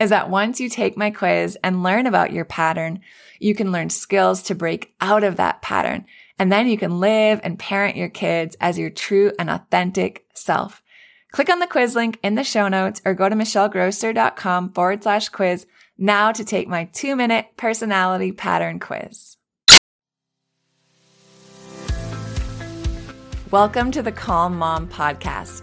is that once you take my quiz and learn about your pattern, you can learn skills to break out of that pattern, and then you can live and parent your kids as your true and authentic self. Click on the quiz link in the show notes or go to michellegrosser.com/quiz now to take my 2-minute personality pattern quiz. Welcome to the Calm Mom Podcast,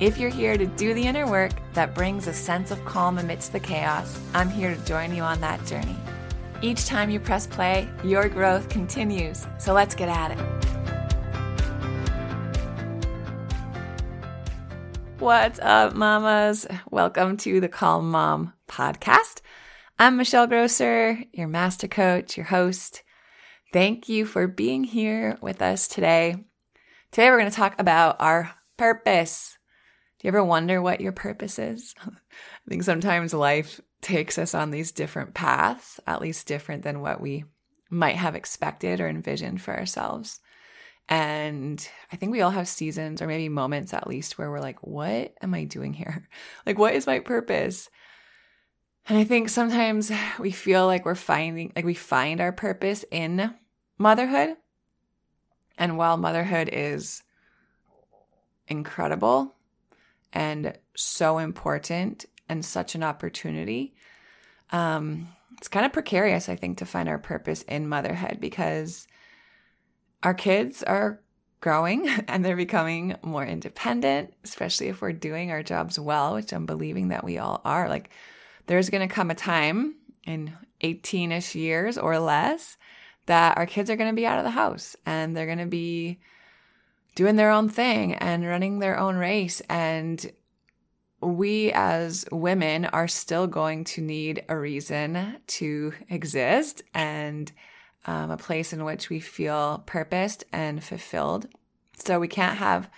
If you're here to do the inner work that brings a sense of calm amidst the chaos, I'm here to join you on that journey. Each time you press play, your growth continues, so let's get at it. What's up, mamas? Welcome to the Calm Mom Podcast. I'm Michelle Grosser, your master coach, your host. Thank you for being here with us today. Today we're going to talk about our purpose. Do you ever wonder what your purpose is? I think sometimes life takes us on these different paths, at least different than what we might have expected or envisioned for ourselves. And I think we all have seasons or maybe moments at least where we're like, what am I doing here? Like, what is my purpose? And I think sometimes we feel like we find our purpose in motherhood. And while motherhood is incredible and so important and such an opportunity, it's kind of precarious, I think, to find our purpose in motherhood because our kids are growing and they're becoming more independent, especially if we're doing our jobs well, which I'm believing that we all are. Like, there's going to come a time in 18-ish years or less that our kids are going to be out of the house and they're going to be doing their own thing and running their own race. And we as women are still going to need a reason to exist and a place in which we feel purposed and fulfilled. So we can't have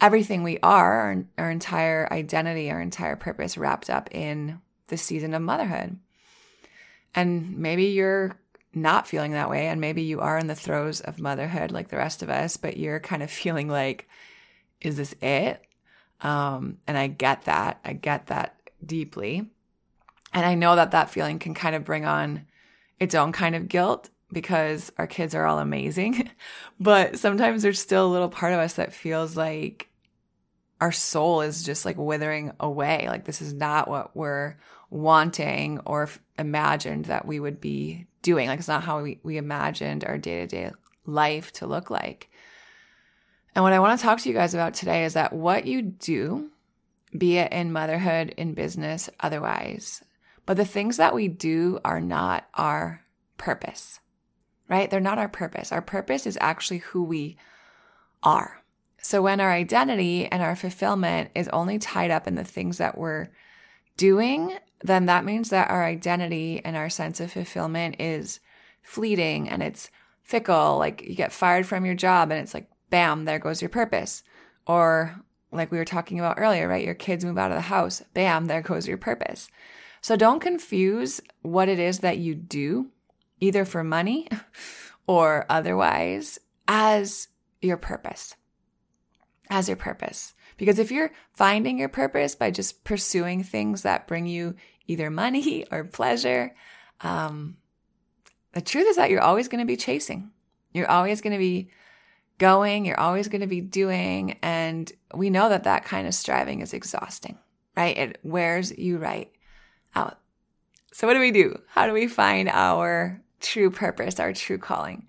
everything we are, our entire identity, our entire purpose wrapped up in this season of motherhood. And maybe you're not feeling that way, and maybe you are in the throes of motherhood like the rest of us, but you're kind of feeling like, is this it? And I get that deeply. And I know that that feeling can kind of bring on its own kind of guilt because our kids are all amazing, but sometimes there's still a little part of us that feels like, our soul is just like withering away. Like this is not what we're wanting or imagined that we would be doing. Like it's not how we imagined our day-to-day life to look like. And what I want to talk to you guys about today is that what you do, be it in motherhood, in business, otherwise, but the things that we do are not our purpose, right? They're not our purpose. Our purpose is actually who we are. So when our identity and our fulfillment is only tied up in the things that we're doing, then that means that our identity and our sense of fulfillment is fleeting and it's fickle. Like you get fired from your job and it's like, bam, there goes your purpose. Or like we were talking about earlier, right? Your kids move out of the house, bam, there goes your purpose. So don't confuse what it is that you do, either for money or otherwise, as your purpose. Because if you're finding your purpose by just pursuing things that bring you either money or pleasure, the truth is that you're always going to be chasing. You're always going to be going. You're always going to be doing. And we know that that kind of striving is exhausting, right? It wears you right out. So what do we do? How do we find our true purpose, our true calling?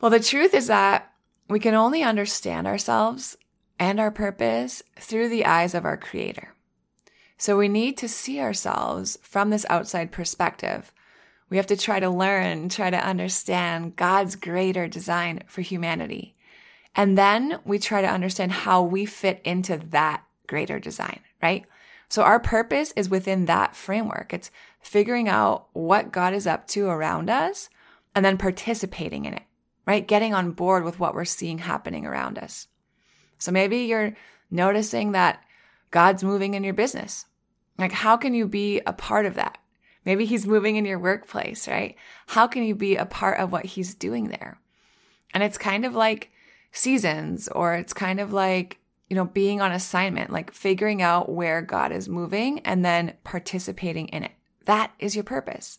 Well, the truth is that we can only understand ourselves and our purpose through the eyes of our Creator. So we need to see ourselves from this outside perspective. We have to try to understand God's greater design for humanity. And then we try to understand how we fit into that greater design, right? So our purpose is within that framework. It's figuring out what God is up to around us and then participating in it, right? Getting on board with what we're seeing happening around us. So maybe you're noticing that God's moving in your business. Like, how can you be a part of that? Maybe he's moving in your workplace, right? How can you be a part of what he's doing there? And it's kind of like seasons, or it's kind of like, you know, being on assignment, like figuring out where God is moving and then participating in it. That is your purpose.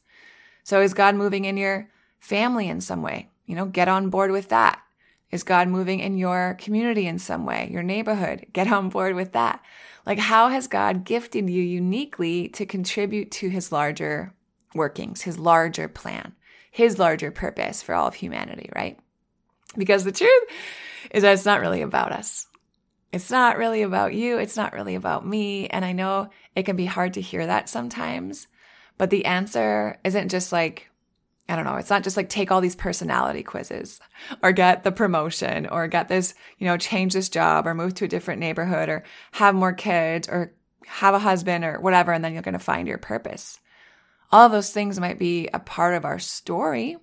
So is God moving in your family in some way? You know, get on board with that. Is God moving in your community in some way, your neighborhood? Get on board with that. Like, how has God gifted you uniquely to contribute to his larger workings, his larger plan, his larger purpose for all of humanity, right? Because the truth is that it's not really about us. It's not really about you. It's not really about me. And I know it can be hard to hear that sometimes, but the answer isn't just like, I don't know, it's not just like take all these personality quizzes or get the promotion or get this, you know, change this job or move to a different neighborhood or have more kids or have a husband or whatever, and then you're going to find your purpose. All of those things might be a part of our story.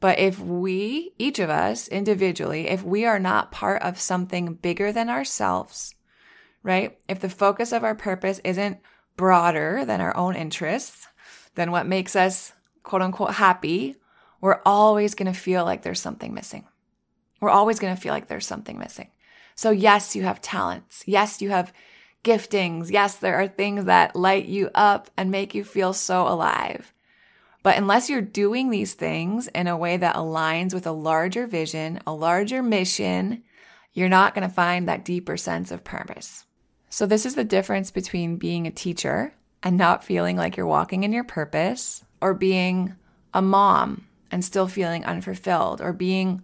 But if we, each of us individually, if we are not part of something bigger than ourselves, right? If the focus of our purpose isn't broader than our own interests, then what makes us quote unquote happy, we're always going to feel like there's something missing. We're always going to feel like there's something missing. So yes, you have talents. Yes, you have giftings. Yes, there are things that light you up and make you feel so alive. But unless you're doing these things in a way that aligns with a larger vision, a larger mission, you're not going to find that deeper sense of purpose. So this is the difference between being a teacher and not feeling like you're walking in your purpose, or being a mom and still feeling unfulfilled, or being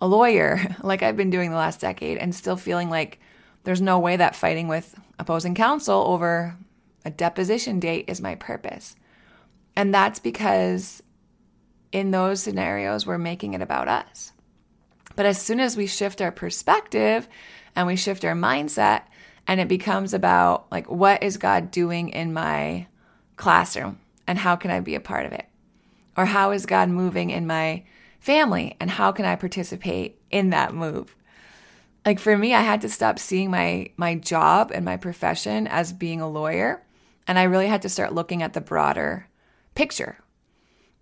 a lawyer like I've been doing the last decade and still feeling like there's no way that fighting with opposing counsel over a deposition date is my purpose. And that's because in those scenarios, we're making it about us. But as soon as we shift our perspective and we shift our mindset, and it becomes about like, what is God doing in my classroom and how can I be a part of it? Or how is God moving in my family and how can I participate in that move? Like for me, I had to stop seeing my job and my profession as being a lawyer. And I really had to start looking at the broader picture.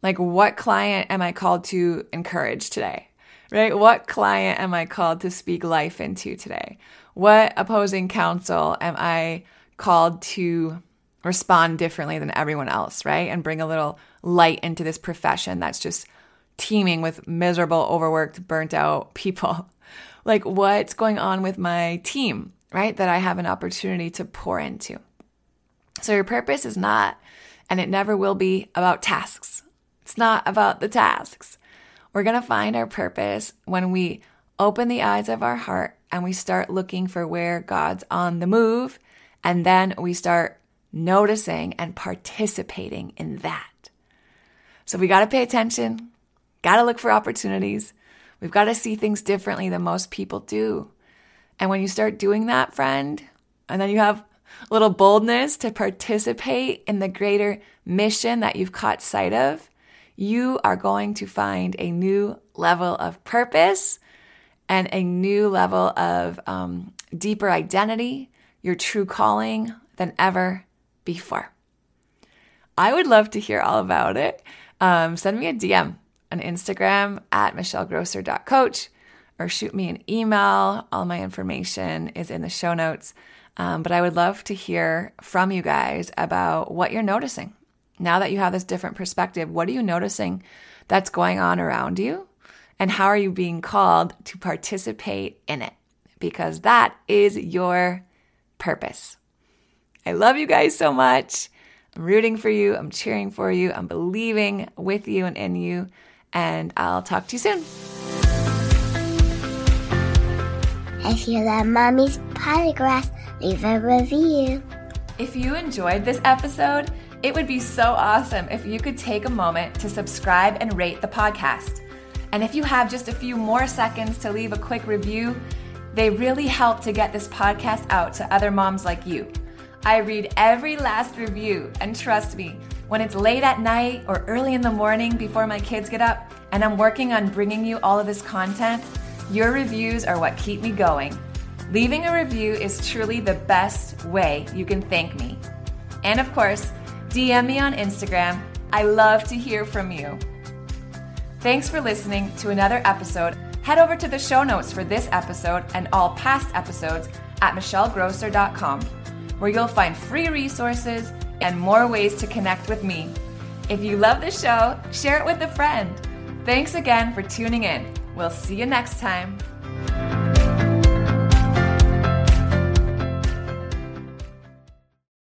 Like, what client am I called to encourage today, right? What client am I called to speak life into today? What opposing counsel am I called to respond differently than everyone else, right? And bring a little light into this profession that's just teeming with miserable, overworked, burnt out people. like what's going on with my team, right? That I have an opportunity to pour into. So your purpose is not, and it never will be, about tasks. It's not about the tasks. We're going to find our purpose when we open the eyes of our heart and we start looking for where God's on the move. And then we start noticing and participating in that. So we got to pay attention, got to look for opportunities. We've got to see things differently than most people do. And when you start doing that, friend, and then you have a little boldness to participate in the greater mission that you've caught sight of, you are going to find a new level of purpose and a new level of deeper identity, your true calling, than ever before. I would love to hear all about it. Send me a DM on Instagram at michellegrosser.coach or shoot me an email. All my information is in the show notes. But I would love to hear from you guys about what you're noticing. Now that you have this different perspective, what are you noticing that's going on around you? And how are you being called to participate in it? Because that is your purpose. I love you guys so much. I'm rooting for you. I'm cheering for you. I'm believing with you and in you. And I'll talk to you soon. If you love Mommy's Podcast, leave a review. If you enjoyed this episode, it would be so awesome if you could take a moment to subscribe and rate the podcast. And if you have just a few more seconds to leave a quick review, they really help to get this podcast out to other moms like you. I read every last review, and trust me, when it's late at night or early in the morning before my kids get up and I'm working on bringing you all of this content, your reviews are what keep me going. Leaving a review is truly the best way you can thank me. And of course, DM me on Instagram. I love to hear from you. Thanks for listening to another episode. Head over to the show notes for this episode and all past episodes at michellegrosser.com. where you'll find free resources and more ways to connect with me. If you love the show, share it with a friend. Thanks again for tuning in. We'll see you next time.